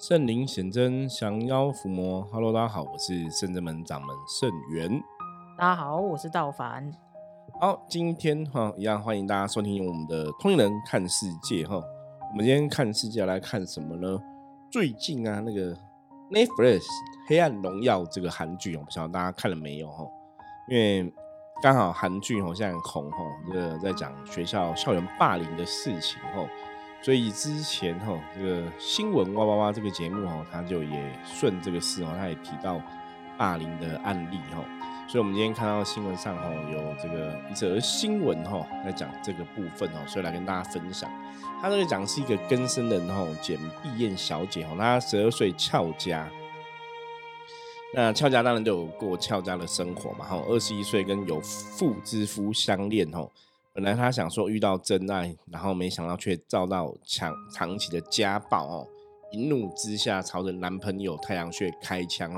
圣灵显真，降妖伏魔。Hello， 大家好，我是圣真门掌门圣元。大家好，我是道凡。好，今天一样欢迎大家收听我们的通灵人看世界。我们今天看世界来看什么呢？最近啊，那个 Netflix 黑暗荣耀这个韩剧，我不晓得大家看了没有因为刚好韩剧现在很红这个在讲学校校园霸凌的事情所以之前这个新闻哇哇哇这个节目他就也顺这个事他也提到霸凌的案例所以我们今天看到新闻上有这个一则新闻在讲这个部分所以来跟大家分享。他这个讲是一个更生人简碧燕小姐她12岁翘家，那俏家当然就有过俏家的生活嘛21岁跟有妇之夫相恋本来他想说遇到真爱，然后没想到却遭到长期的家暴一怒之下朝着男朋友太阳穴开枪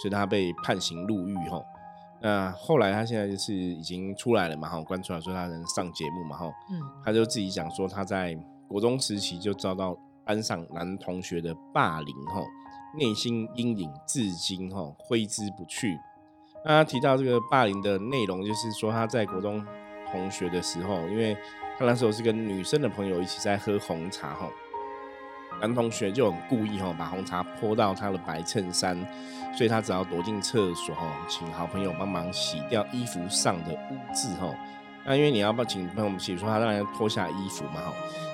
所以他被判刑入狱那后来他现在就是已经出来了嘛关出来说他能上节目嘛他就自己讲说他在国中时期就遭到班上男同学的霸凌内心阴影至今挥之不去。那他提到这个霸凌的内容就是说他在国中同学的时候，因为他那时候是跟女生的朋友一起在喝红茶男同学就很故意把红茶泼到他的白衬衫，所以他只好躲进厕所请好朋友帮忙洗掉衣服上的污渍那因为你要请朋友洗，说他当然要脱下衣服嘛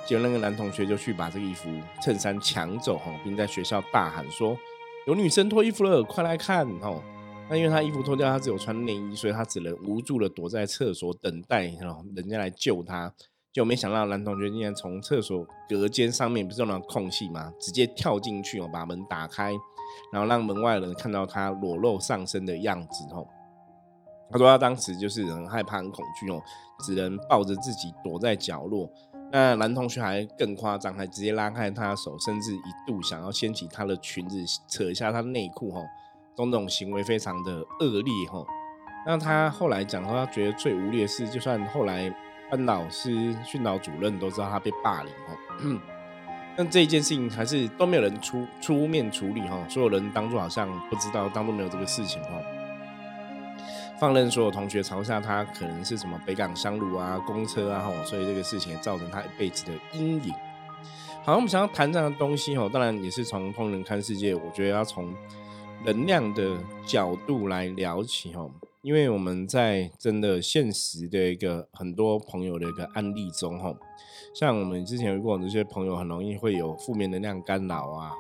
结果那个男同学就去把这个衣服衬衫抢走并在学校大喊说有女生脱衣服了，快来看那因为他衣服脱掉，他只有穿内衣，所以他只能无助的躲在厕所等待人家来救他。结果没想到男同学竟然从厕所隔间上面不是有那种空隙吗？直接跳进去把门打开，然后让门外人看到他裸露上身的样子他说他当时就是很害怕、很恐惧只能抱着自己躲在角落。那男同学还更夸张，还直接拉开他的手，甚至一度想要掀起他的裙子，扯一下他内裤这种行为非常的恶劣那他后来讲说他觉得最无力的是，就算后来班老师训导主任都知道他被霸凌但这一件事情还是都没有人出面处理所有人当作好像不知道，当作没有这个事情放任所有同学嘲笑他，可能是什么北港香炉啊、公车啊所以这个事情也造成他一辈子的阴影。好，我们想要谈这样的东西当然也是从通人看世界，我觉得要从能量的角度来聊起因为我们在真的现实的一个很多朋友的一个案例中像我们之前有过这些朋友很容易会有负面能量干扰啊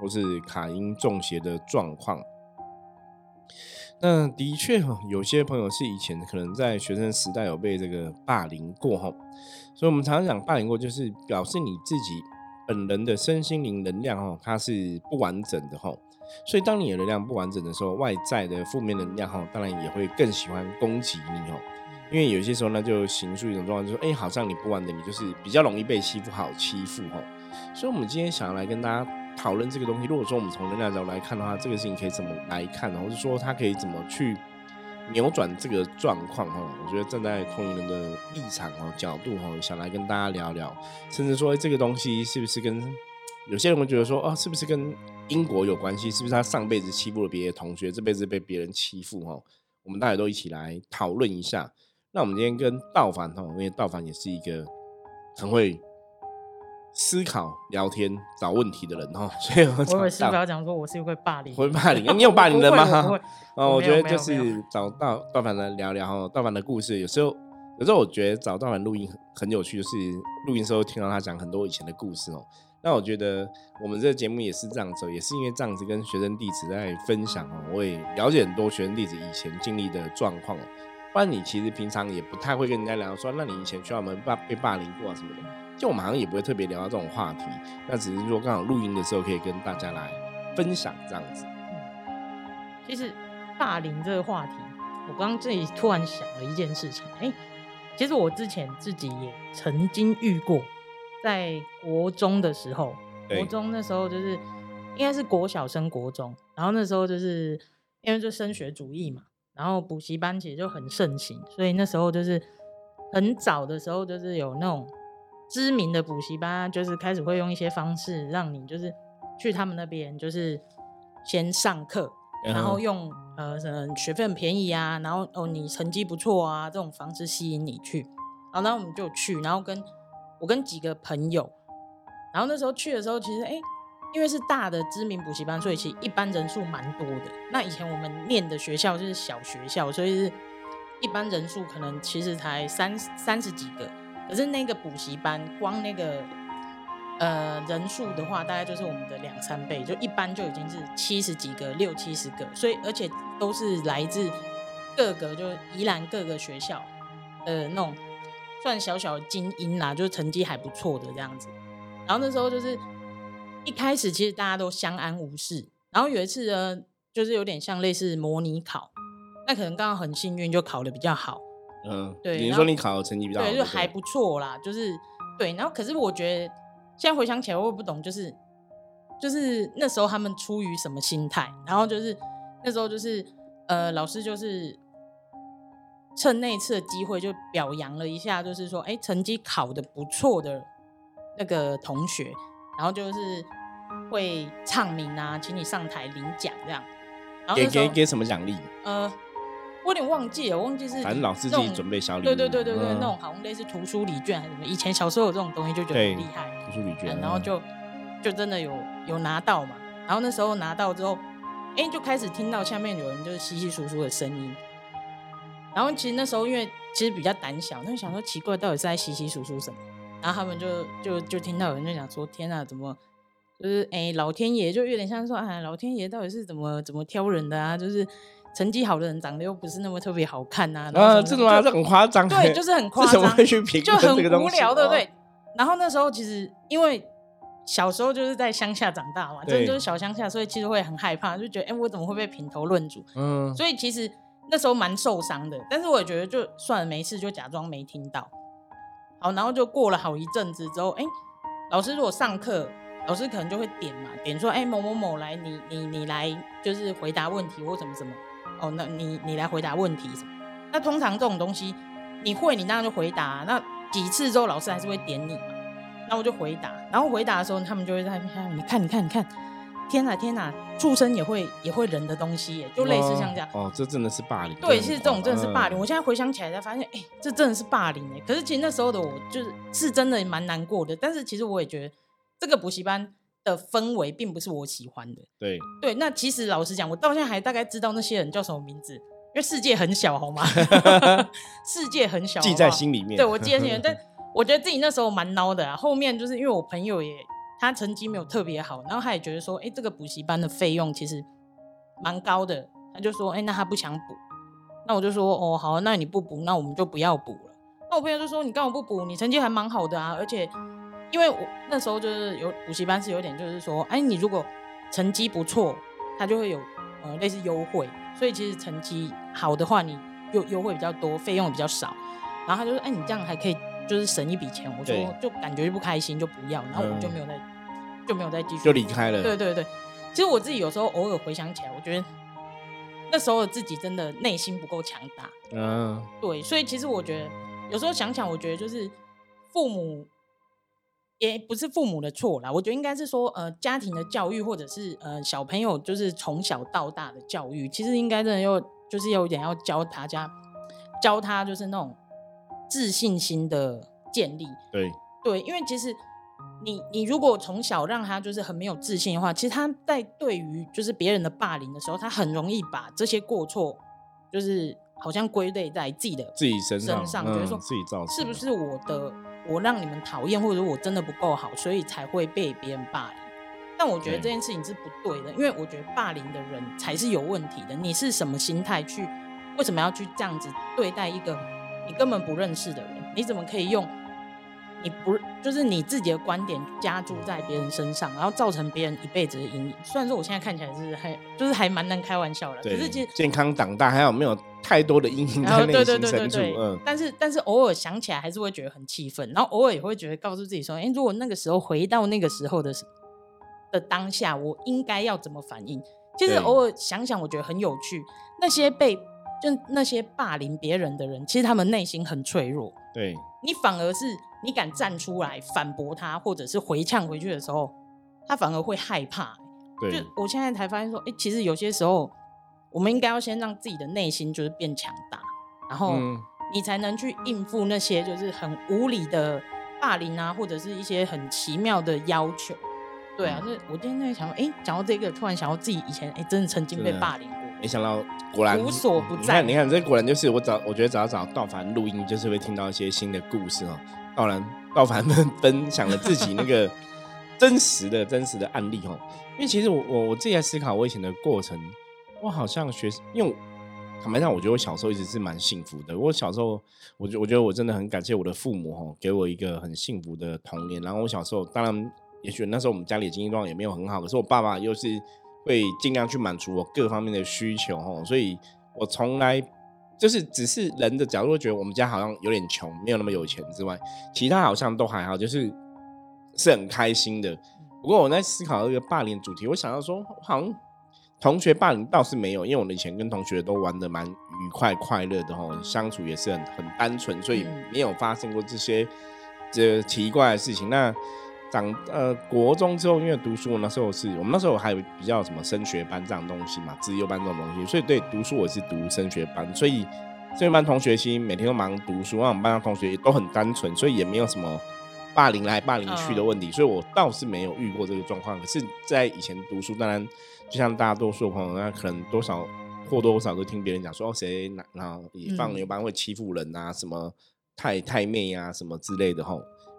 或是卡因中邪的状况。那的确有些朋友是以前可能在学生时代有被这个霸凌过所以我们常常讲霸凌过就是表示你自己本人的身心灵能量它是不完整的所以当你的能量不完整的时候，外在的负面能量当然也会更喜欢攻击你因为有些时候那就形塑一种状况，就是说好像你不完整，你就是比较容易被欺负，好欺负所以我们今天想要来跟大家讨论这个东西。如果说我们从能量角度来看的话，这个事情可以怎么来看，或者说它可以怎么去扭转这个状况我觉得站在通灵人的立场角度想来跟大家聊聊，甚至说这个东西是不是跟有些人会觉得说是不是跟因果有关系，是不是他上辈子欺负了别的同学，这辈子被别人欺负我们大家都一起来讨论一下。那我们今天跟道凡因为道凡也是一个很会思考、聊天、找问题的人所以我也是不要讲说我是会霸凌，会霸凌你有霸凌人吗？我觉得就是找到道凡来聊聊道凡的故事。有时候我觉得找道凡录音很有趣，就是录音的时候听到他讲很多以前的故事那我觉得我们这个节目也是这样子，也是因为这样子跟学生弟子在分享我也了解很多学生弟子以前经历的状况不然你其实平常也不太会跟人家聊说那你以前学校有没有被霸凌过什么的，就我们好像也不会特别聊到这种话题，那只是说刚好录音的时候可以跟大家来分享这样子其实霸凌这个话题我刚刚这里突然想了一件事情其实我之前自己也曾经遇过，在国中的时候，国中那时候就是应该是国小升国中，然后那时候就是因为就升学主义嘛，然后补习班其实就很盛行，所以那时候就是很早的时候就是有那种知名的补习班就是开始会用一些方式让你就是去他们那边就是先上课，然后用学费很便宜啊，然后你成绩不错啊这种方式吸引你去。然后我们就去，然后我跟几个朋友，然后那时候去的时候其实因为是大的知名补习班，所以其实一般人数蛮多的。那以前我们念的学校就是小学校，所以是一般人数可能其实才三十几个，可是那个补习班光那个人数的话大概就是我们的2-3倍，就一般就已经是70几个60-70个，所以而且都是来自各个就是宜兰各个学校那种算小小的精英啦，就是成绩还不错的这样子。然后那时候就是一开始其实大家都相安无事，然后有一次呢就是有点像类似模拟考，那可能刚刚很幸运就考得比较好，对，你说你考的成绩比较好，对，就还不错啦，就是对。然后可是我觉得现在回想起来我也不懂，就是那时候他们出于什么心态，然后就是那时候就是老师就是趁那一次的机会就表扬了一下，就是说成绩考得不错的那个同学，然后就是会唱名啊，请你上台领奖这样。然后给什么奖励？我有点忘记了，是反正老师自己准备小礼物，对，那种好像类似图书礼券还是什么，以前小时候有这种东西就觉得很厉害，图书礼券，然后就真的有拿到嘛。然后那时候拿到之后，就开始听到下面有人就是稀稀疏疏的声音。然后其实那时候因为其实比较胆小，那就想说奇怪，到底是在稀稀疏疏什么？然后他们就听到有人就想说，天啊，怎么就是老天爷，就有点像说老天爷到底是怎么挑人的啊？就是成绩好的人长得又不是那么特别好看啊。这种啊，这很夸张。对，就是很夸张。怎么会去评论这个东西？就很无聊，对不对？然后那时候其实因为小时候就是在乡下长大嘛，真的就是小乡下，所以其实会很害怕，就觉得我怎么会被评头论足？所以其实那时候蛮受伤的，但是我也觉得就算了，没事，就假装没听到。好，然后就过了好一阵子之后，老师如果上课，老师可能就会点嘛，点说某某某来，你来就是回答问题或什么什么，那你来回答问题什么。那通常这种东西你会，你当然就回答啊。那几次之后老师还是会点你嘛，那我就回答，然后回答的时候他们就会在那边你看，天啊，畜生也会人的东西耶，就类似像这样。这真的是霸凌。对，其实这种真的是霸凌。我现在回想起来才发现，这真的是霸凌耶。可是其实那时候的我就是真的蛮难过的，但是其实我也觉得这个补习班的氛围并不是我喜欢的。对，那其实老实讲，我到现在还大概知道那些人叫什么名字，因为世界很小，好吗？世界很小，记在心里面。对，我记在心里面，但我觉得自己那时候蛮孬的啊。后面就是因为我朋友也。他成绩没有特别好，然后他也觉得说这个补习班的费用其实蛮高的，他就说那他不想补。那我就说好，那你不补那我们就不要补了。那我朋友就说你干嘛不补，你成绩还蛮好的啊，而且因为我那时候就是有补习班是有点就是说你如果成绩不错他就会有类似优惠，所以其实成绩好的话你优惠比较多，费用比较少。然后他就说你这样还可以就是省一笔钱。我说就感觉就不开心就不要，然后我就没有再继续，就离开了。对，其实我自己有时候偶尔回想起来，我觉得那时候的自己真的内心不够强大。对，所以其实我觉得有时候想想，我觉得就是父母也不是父母的错啦，我觉得应该是说家庭的教育，或者是小朋友就是从小到大的教育，其实应该真的就是有一点要教他就是那种自信心的建立。对，因为其实你如果从小让他就是很没有自信的话，其实他在对于就是别人的霸凌的时候，他很容易把这些过错就是好像归类在自己身上，觉得说自己造成是不是我让你们讨厌，或者我真的不够好，所以才会被别人霸凌。但我觉得这件事情是不对的，因为我觉得霸凌的人才是有问题的。你是什么心态去，为什么要去这样子对待一个你根本不认识的人？你怎么可以用就是你自己的观点加注在别人身上，然后造成别人一辈子的阴影？虽然说我现在看起来是就是还蛮能开玩笑的，可是其实健康长大还有没有太多的阴影在内心深处？但是偶尔想起来还是会觉得很气愤，然后偶尔也会觉得告诉自己说，如果那个时候回到那个时候的当下，我应该要怎么反应？其实偶尔想想，我觉得很有趣。那些霸凌别人的人，其实他们内心很脆弱。对，你反而是你敢站出来反驳他，或者是回呛回去的时候，他反而会害怕。对，就我现在才发现说，其实有些时候我们应该要先让自己的内心就是变强大，然后你才能去应付那些就是很无理的霸凌啊，或者是一些很奇妙的要求。对啊，我今天想讲到这个，突然想到自己以前真的曾经被霸凌过，没想到果然无所不在。你看这果然就是我觉得找道凡录音就是会听到一些新的故事哦。道凡分享了自己那个真实的案例哦。因为其实我自己在思考我以前的过程，我好像学，因为坦白讲，我觉得我小时候一直是蛮幸福的。我小时候，我觉得我真的很感谢我的父母哦，给我一个很幸福的童年。然后我小时候，当然也许那时候我们家里的经济状况也没有很好，可是我爸爸又是会尽量去满足我各方面的需求哦，所以我从来就是只是人的角度会觉得我们家好像有点穷，没有那么有钱之外，其他好像都还好，就是很开心的。不过我在思考这个霸凌主题，我想到说，好像同学霸凌倒是没有，因为我以前跟同学都玩得蛮愉快快乐的哦，相处也是很单纯，所以没有发生过这些奇怪的事情。那国中之后因为读书，我们那时候还有比较什么升学班这样东西嘛，自由班这种东西，所以对读书我是读升学班，所以升学班同学其实每天都忙读书，那我们班的同学也都很单纯，所以也没有什么霸凌来霸凌去的问题，所以我倒是没有遇过这个状况。可是在以前读书，当然就像大家多数朋友，那可能多少或多或少都听别人讲说谁也放牛班会欺负人啊，什么太妹啊什么之类的吼，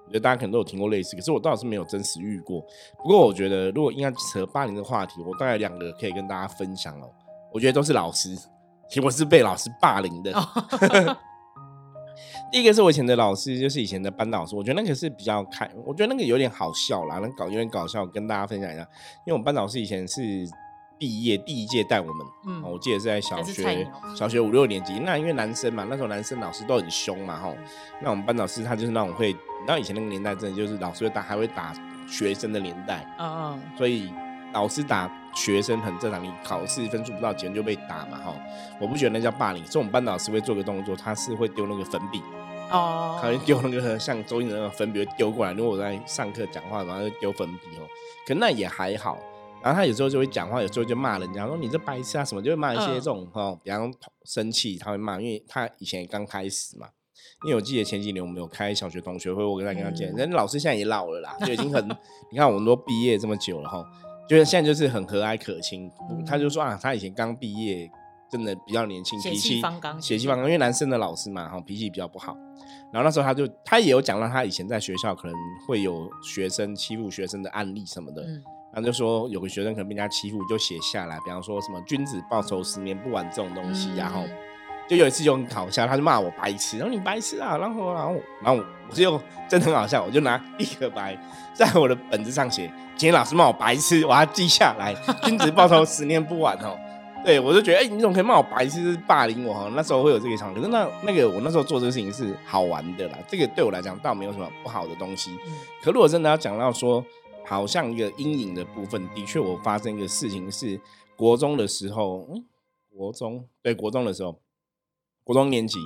我觉得大家可能都有听过类似，可是我倒是没有真实遇过。不过我觉得如果应该扯霸凌的话题，我大概两个可以跟大家分享哦。我觉得都是老师，其实我是被老师霸凌的。第一个是我以前的老师，就是以前的班导师，我觉得那个是比较我觉得那个有点好笑啦，有点搞笑，跟大家分享一下。因为我们班导师以前是第一届带我们，我记得是在小学五六年级。那因为男生嘛，那时候男生老师都很凶嘛吼。那我们班老师他就是那种会，你知道以前那个年代真的就是老师还会打学生的年代，所以老师打学生很正常，你考试分数不到几分就被打嘛吼。我不觉得那叫霸凌，所以我们班老师会做个动作，他是会丢那个粉笔。他会丢那个像周星驰的粉笔会丢过来，如果我在上课讲话然后就丢粉笔吼，可那也还好。然后他有时候就会讲话，有时候就骂人家说你这白痴啊什么，就会骂一些这种比方生气他会骂，因为他以前刚开始嘛。因为我记得前几年我们有开小学同学会，我在跟他见，但老师现在也老了啦，就已经很你看我们都毕业这么久了吼，就是现在就是很和蔼可亲。他就说他以前刚毕业真的比较年轻，血气方刚，因为男生的老师嘛脾气比较不好。然后那时候他也有讲到他以前在学校可能会有学生欺负学生的案例什么的，然后就说有个学生可能被人家欺负就写下来，比方说什么君子报仇十年不晚这种东西，然后就有一次就很搞笑，他就骂我白痴，然后你白痴啊，然后我就真的很好笑，我就拿一个白在我的本子上写今天老师骂我白痴，我要记下来，君子报仇十年不晚哦。对，我就觉得你怎么可以骂我白痴，就是霸凌我哦。那时候会有这个想法，可是那个我那时候做这个事情是好玩的啦，这个对我来讲倒没有什么不好的东西。可如果真的要讲到说好像一个阴影的部分，的确我发生一个事情是国中的时候，国中的时候，国中年级，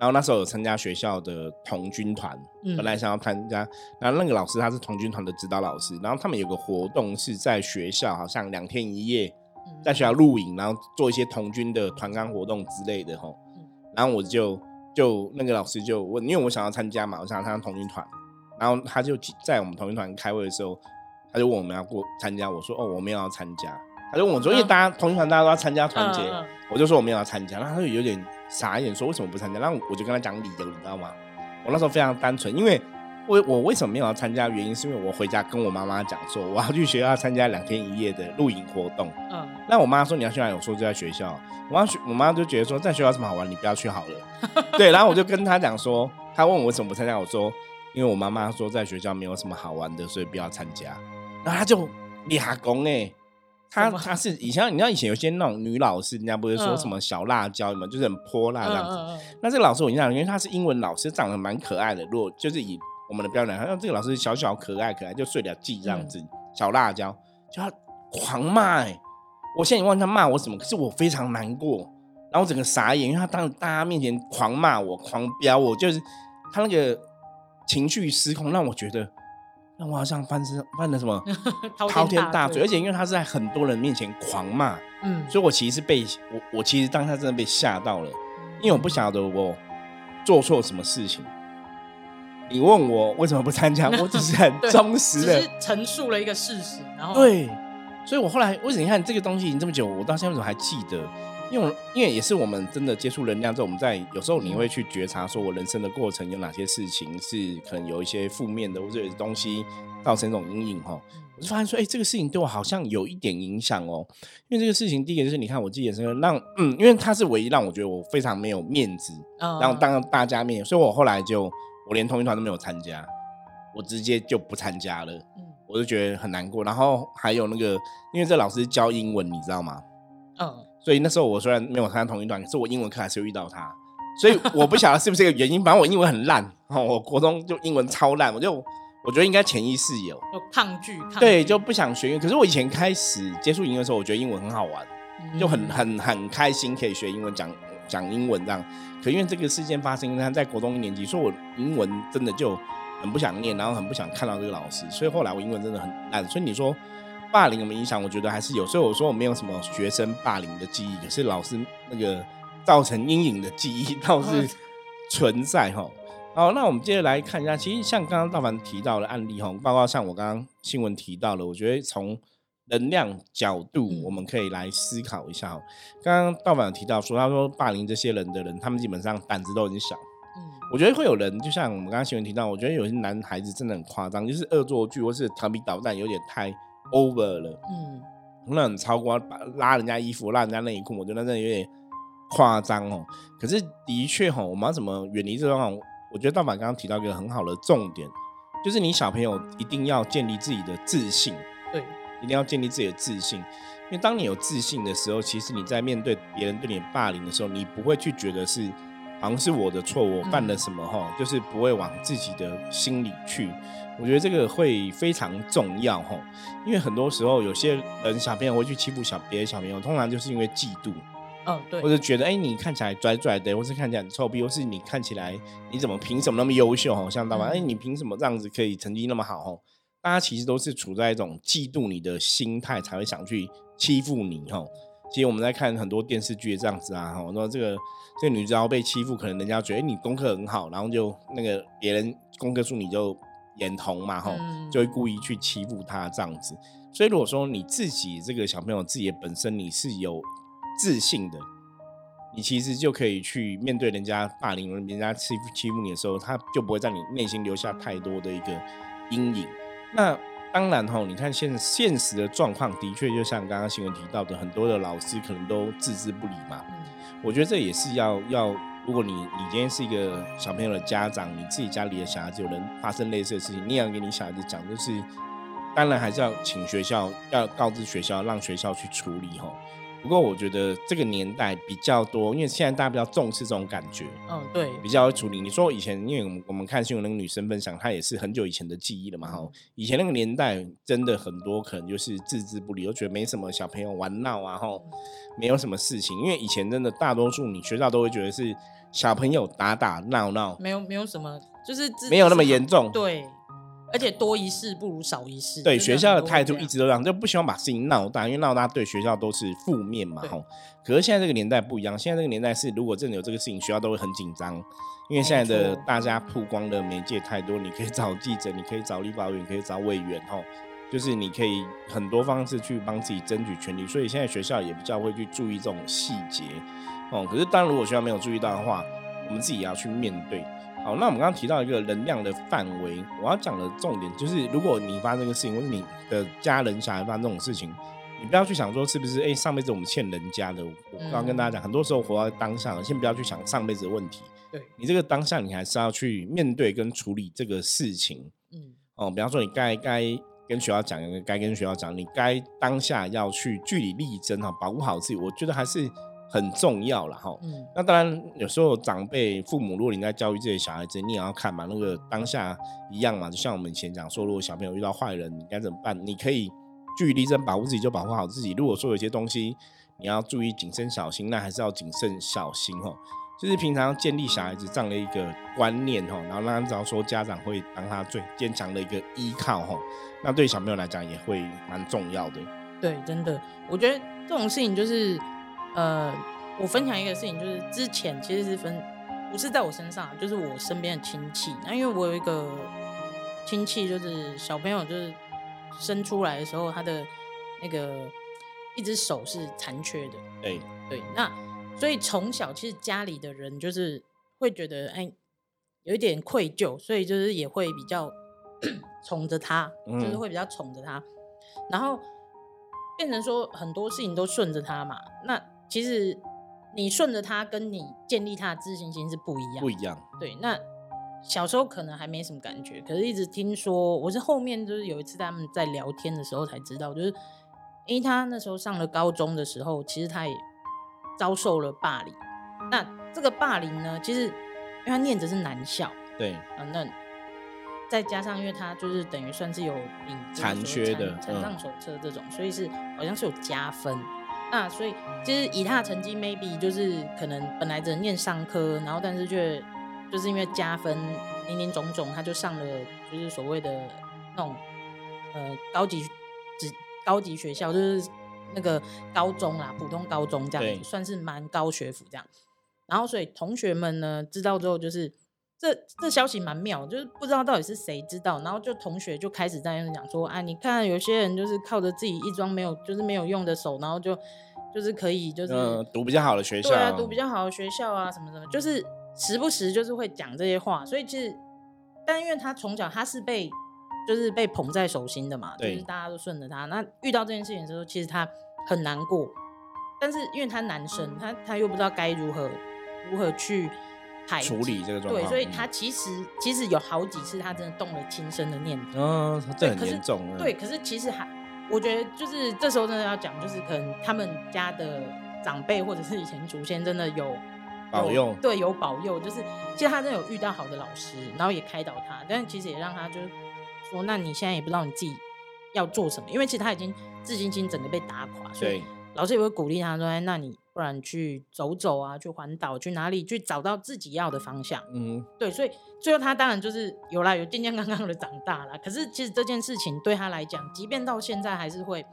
然后那时候有参加学校的童军团，本来想要参加，然后那个老师他是童军团的指导老师，然后他们有个活动是在学校好像2天1夜在学校露营，然后做一些童军的团康活动之类的吼。然后我就那个老师就问，因为我想要参加嘛，我想要参加童军团，然后他就在我们童军团开会的时候他就问我们要过参加，我说我没有要参加。他就问我说因为同学团大家都要参加团结，我就说我没有要参加，然后他就有点傻眼说为什么不参加，然后我就跟他讲理由，你知道吗？我那时候非常单纯，因为我为什么没有要参加，原因是因为我回家跟我妈妈讲说我要去学校参加2天1夜的露营活动，那我妈说你要去哪里，我说就在学校，我妈就觉得说在学校什么好玩，你不要去好了。对，然后我就跟他讲说，他问我为什么不参加，我说因为我妈妈说在学校没有什么好玩的，所以不要参加。然后他就俩公欸，他是以前你知道以前有些那种女老师，人家不是说什么小辣椒嘛，就是很泼辣这样子。那这个老师我印象，因为他是英文老师，长得蛮可爱的。如果就是以我们的标准，他这个老师小小可爱，就睡了记这样子，小辣椒就他狂骂欸。我现在也忘记他骂我什么，可是我非常难过，然后我整个傻眼，因为他当大家面前狂骂我、狂飙我，就是他那个情绪失控，让我觉得。那我好像犯了什么滔天大罪，而且因为他是在很多人面前狂骂，嗯，所以我其实是我其实当下真的被吓到了，因为我不晓得我做错什么事情。你问我为什么不参加，我只是很忠实的，只是陈述了一个事实，然后对，所以我后来为什么你看这个东西已经这么久，我到现在为什么还记得？因为也是我们真的接触能量之后，我们在有时候你会去觉察说我人生的过程有哪些事情是可能有一些负面的或者有些东西造成这种阴影，我就发现说这个事情对我好像有一点影响哦。因为这个事情第一个就是你看我自己的身份让因为它是唯一让我觉得我非常没有面子，然后当大家面，所以我后来就我连同一团都没有参加，我直接就不参加了，我就觉得很难过。然后还有那个因为这老师教英文你知道吗，所以那时候我虽然没有参加同一段，可是我英文课还是有遇到他，所以我不晓得是不是一个原因。反正我英文很烂，我国中就英文超烂，我觉得应该潜意识有就抗拒，对，就不想学英文。可是我以前开始接触英文的时候，我觉得英文很好玩，就很开心可以学英文，讲英文这样。可因为这个事件发生，他在国中一年级，所以我英文真的就很不想念，然后很不想看到这个老师，所以后来我英文真的很烂。所以你说霸凌有没有影响，我觉得还是有，所以我说我没有什么学生霸凌的记忆，可是老师那个造成阴影的记忆倒是存在。好，那我们接着来看一下，其实像刚刚道凡提到的案例，包括像我刚刚新闻提到的，我觉得从能量角度我们可以来思考一下。刚刚道凡有提到说，他说霸凌这些人的人，他们基本上胆子都很小，我觉得会有人就像我们刚刚新闻提到，我觉得有些男孩子真的很夸张，就是恶作剧或是调皮捣蛋有点太over 了，那很超过拉人家衣服拉人家内衣裤，我觉得那真的有点夸张。可是的确，我们要怎么远离这种，我觉得道凡刚刚提到一个很好的重点，就是你小朋友一定要建立自己的自信，对，一定要建立自己的自信。因为当你有自信的时候，其实你在面对别人对你霸凌的时候，你不会去觉得是好像是我的错，我犯了什么，就是不会往自己的心里去。我觉得这个会非常重要，因为很多时候有些人小朋友会去欺负别的小朋友，通常就是因为嫉妒，对，或者觉得你看起来拽拽的，或是看起来很臭屁，或是你看起来你怎么凭什么那么优秀，像道凡，你凭什么这样子可以成绩那么好，大家其实都是处在一种嫉妒你的心态才会想去欺负你。其实我们在看很多电视剧这样子啊，说这个女生被欺负，可能人家觉得你功课很好，然后就那个别人功课输你就眼红嘛，就会故意去欺负她这样子。所以如果说你自己这个小朋友自己的本身你是有自信的，你其实就可以去面对人家霸凌人家欺负你的时候，他就不会在你内心留下太多的一个阴影。那当然，你看现实的状况的确就像刚刚新闻提到的，很多的老师可能都置之不理嘛，我觉得这也是要如果你今天是一个小朋友的家长，你自己家里的小孩子有人发生类似的事情，你也要给你小孩子讲，就是当然还是要请学校，要告知学校，让学校去处理。不过我觉得这个年代比较多，因为现在大家比较重视这种感觉，对，比较会处理。你说以前因为我们看新闻那个女生分享，她也是很久以前的记忆了嘛，以前那个年代真的很多可能就是置之不理，都觉得没什么小朋友玩闹啊，没有什么事情。因为以前真的大多数你学校都会觉得是小朋友打打闹闹，没有什么，就是没有那么严重，对，而且多一事不如少一事，对，学校的态度一直都这样，就不希望把事情闹大，因为闹大对学校都是负面嘛。可是现在这个年代不一样，现在这个年代是如果真的有这个事情，学校都会很紧张，因为现在的大家曝光的媒介太多，你可以找记者，你可以找立法委员，你可以找委员，就是你可以很多方式去帮自己争取权利，所以现在学校也比较会去注意这种细节，可是当然如果学校没有注意到的话，我们自己也要去面对。好，那我们刚刚提到一个能量的范围，我要讲的重点就是如果你发生这个事情，或是你的家人小孩发生这种事情，你不要去想说是不是上辈子我们欠人家的。我刚刚跟大家讲，很多时候活在当下，先不要去想上辈子的问题，对，你这个当下你还是要去面对跟处理这个事情，比方说你该跟学校讲，你该当下要去据理力争，保护好自己，我觉得还是很重要啦。那当然有时候长辈父母，如果你在教育这些小孩子，你也要看嘛，那个当下一样嘛，就像我们以前讲说，如果小朋友遇到坏人你该怎么办，你可以据理力争，保护自己就保护好自己，如果说有些东西你要注意谨慎小心，那还是要谨慎小心。就是平常建立小孩子这样的一个观念，然后让他知道说家长会当他最坚强的一个依靠，那对小朋友来讲也会蛮重要的。对，真的，我觉得这种事情就是我分享一个事情，就是之前其实是不是在我身上，就是我身边的亲戚。那因为我有一个亲戚，就是小朋友就是生出来的时候，他的那个一只手是残缺的。对对，那所以从小其实家里的人就是会觉得哎有一点愧疚，所以就是也会比较宠着他，就是会比较宠着他，然后变成说很多事情都顺着他嘛。那其实你顺着他跟你建立他的自信心是不一样。对，那小时候可能还没什么感觉，可是一直听说，我是后面就是有一次他们在聊天的时候才知道，就是因为他那时候上了高中的时候，其实他也遭受了霸凌。那这个霸凌呢，其实因为他念的是男校，对，那再加上因为他就是等于算是有残缺的残障手册这种，所以是好像是有加分。那所以其实以他的成绩 maybe 就是可能本来只能念商科，然后但是却就是因为加分零零总总，他就上了就是所谓的那种高级学校，就是那个高中啦，普通高中这样子，算是蛮高学府这样。然后所以同学们呢知道之后，就是这消息蛮妙，就是不知道到底是谁知道，然后就同学就开始在那讲说，啊，你看有些人就是靠着自己一双没有用的手，然后就是可以就是读比较好的学校，对啊，读比较好的学校啊，什么什么，就是时不时就是会讲这些话。所以其实，但因为他从小他是被捧在手心的嘛，就是大家都顺着他。那遇到这件事情的时候，其实他很难过，但是因为他男生，他又不知道该如何去处理这个状况。对，所以他其实有好几次他真的动了轻生的念头。这很严重。对，可是其实我觉得就是这时候真的要讲，就是可能他们家的长辈或者是以前祖先真的有保佑。对，有保佑，就是其实他真的有遇到好的老师，然后也开导他，但其实也让他就是说，那你现在也不知道你自己要做什么，因为其实他已经自信心整个被打垮，所以老师也会鼓励他说，哎，那你不然去走走啊，去环岛，去哪里，去找到自己要的方向。对，所以最后他当然就是有健健康康的长大啦。可是其实这件事情对他来讲，即便到现在还是会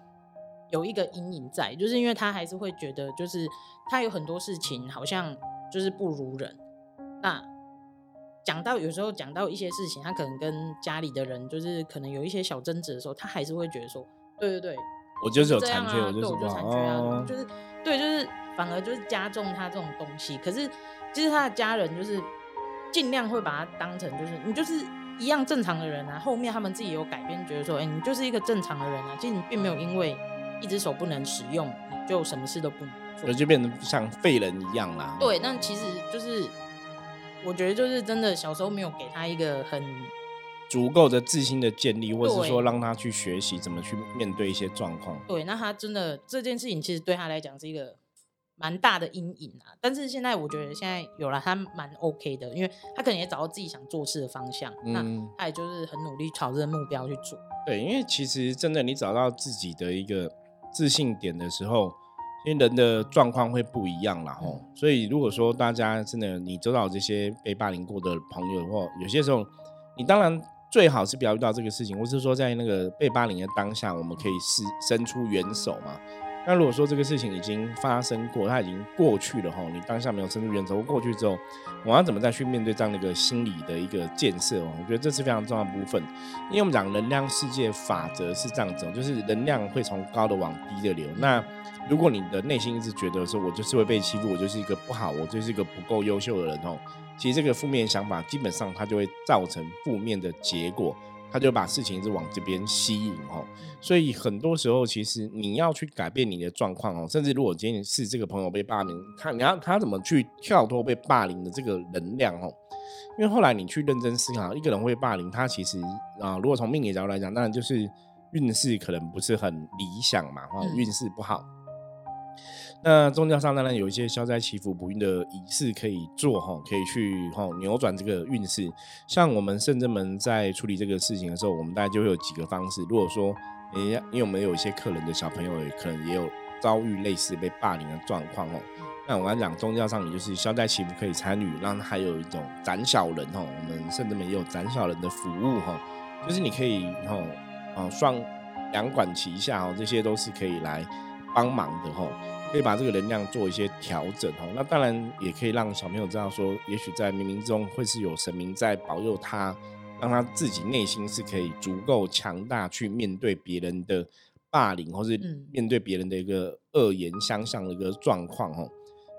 有一个阴影在，就是因为他还是会觉得，就是他有很多事情好像就是不如人。那有时候讲到一些事情，他可能跟家里的人就是可能有一些小争执的时候，他还是会觉得说，对对对，我就是有残缺，我就是残缺啊，就是对，就是反而就是加重他这种东西。可是其实他的家人就是尽量会把他当成就是你就是一样正常的人啊。后面他们自己有改变，觉得说，哎，你就是一个正常的人啊。其实你并没有因为一只手不能使用，你就什么事都不能做，就变成像废人一样啦。对，但其实就是我觉得就是真的小时候没有给他一个很足够的自信的建立，或是说让他去学习怎么去面对一些状况。对，那他真的这件事情其实对他来讲是一个蛮大的阴影啊。但是现在我觉得现在有了他蛮 OK 的，因为他可能也找到自己想做事的方向，那他也就是很努力朝这个目标去做。对，因为其实真的你找到自己的一个自信点的时候，因为人的状况会不一样啦。所以如果说大家真的你周遭这些被霸凌过的朋友，或有些时候你当然最好是不要遇到这个事情，或是说在那个被霸凌的当下，我们可以伸出援手嘛。那如果说这个事情已经发生过，它已经过去了，你当下没有伸出援手，过去之后我要怎么再去面对这样的一个心理的一个建设，我觉得这是非常重要的部分。因为我们讲能量世界法则是这样子，就是能量会从高的往低的流。那如果你的内心一直觉得说我就是会被欺负，我就是一个不好，我就是一个不够优秀的人，其实这个负面想法基本上它就会造成负面的结果，它就把事情是往这边吸引。所以很多时候其实你要去改变你的状况，甚至如果今天是这个朋友被霸凌，他怎么去跳脱被霸凌的这个能量。因为后来你去认真思考，一个人会霸凌他其实如果从命理角度来讲，当然就是运势可能不是很理想嘛，运势不好。那宗教上当然有一些消灾祈福补运的仪式可以做，可以去扭转这个运势。像我们圣真门在处理这个事情的时候，我们大概就会有几个方式。如果说因为我们有一些客人的小朋友可能也有遭遇类似被霸凌的状况哦。那我要讲宗教上，也就是消灾祈福可以参与，让还有一种斩小人哦，我们甚至也有斩小人的服务哦，就是你可以哦双两管齐下哦，这些都是可以来帮忙的哦，可以把这个能量做一些调整哦。那当然也可以让小朋友知道说，也许在冥冥中会是有神明在保佑他，让他自己内心是可以足够强大去面对别人的霸凌，或是面对别人的一个恶言相向的一个状况哦。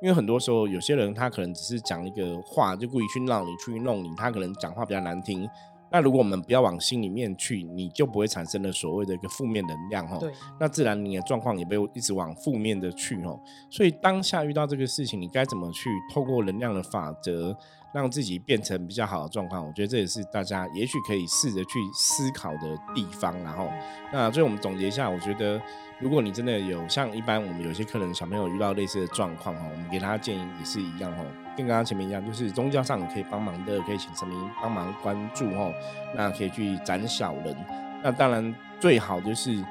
因为很多时候有些人他可能只是讲一个话就故意去闹你去弄你，他可能讲话比较难听，那如果我们不要往心里面去，你就不会产生了所谓的一个负面能量哦，那自然你的状况也被一直往负面的去哦。所以当下遇到这个事情，你该怎么去透过能量的法则让自己变成比较好的状况，我觉得这也是大家也许可以试着去思考的地方然后，那所以我们总结一下，我觉得如果你真的有像一般我们有些客人小朋友遇到类似的状况，我们给他建议也是一样，跟刚刚前面一样，就是宗教上你可以帮忙的，可以请神明帮忙关注，那可以去斩小人，那当然最好就是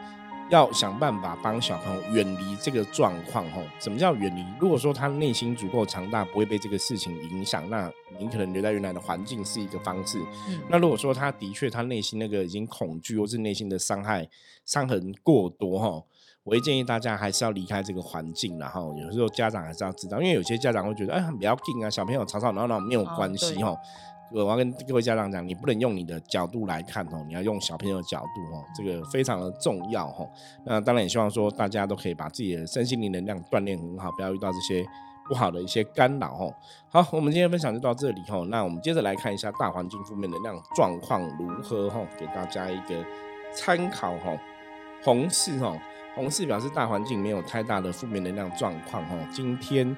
要想办法帮小朋友远离这个状况。什么叫远离？如果说他内心足够强大，不会被这个事情影响，那你可能留在原来的环境是一个方式那如果说他的确他内心那个已经恐惧或是内心的伤痕过多，我会建议大家还是要离开这个环境，然后有时候家长还是要知道，因为有些家长会觉得哎，不要紧啊，小朋友吵吵闹闹没有关系哦。我要跟各位家长讲，你不能用你的角度来看哦，你要用小朋友的角度哦，这个非常的重要哦。那当然也希望说大家都可以把自己的身心灵能量锻炼很好，不要遇到这些不好的一些干扰哦。好，我们今天分享就到这里哦。那我们接着来看一下大环境负面能量状况如何哦，给大家一个参考哦。红四哦。红四表示大环境没有太大的负面能量状况哦。今天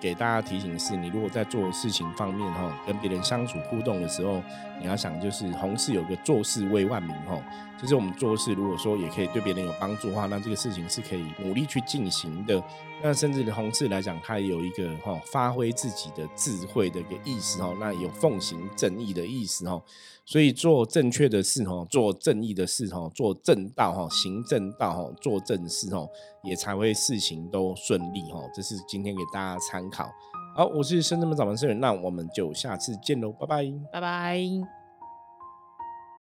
给大家提醒是，你如果在做事情方面哦，跟别人相处互动的时候，你要想就是红四有个做事为万民哦，就是我们做事如果说也可以对别人有帮助的话，那这个事情是可以努力去进行的。那甚至红四来讲，它有一个发挥自己的智慧的一个意思哦，那有奉行正义的意思哦。所以做正确的事哦，做正义的事哦，做正道哦，行正道哦，做正事哦，也才会事情都顺利哦。这是今天给大家参考。好，我是深圳门掌门圣元，那我们就下次见喽，拜拜，拜拜。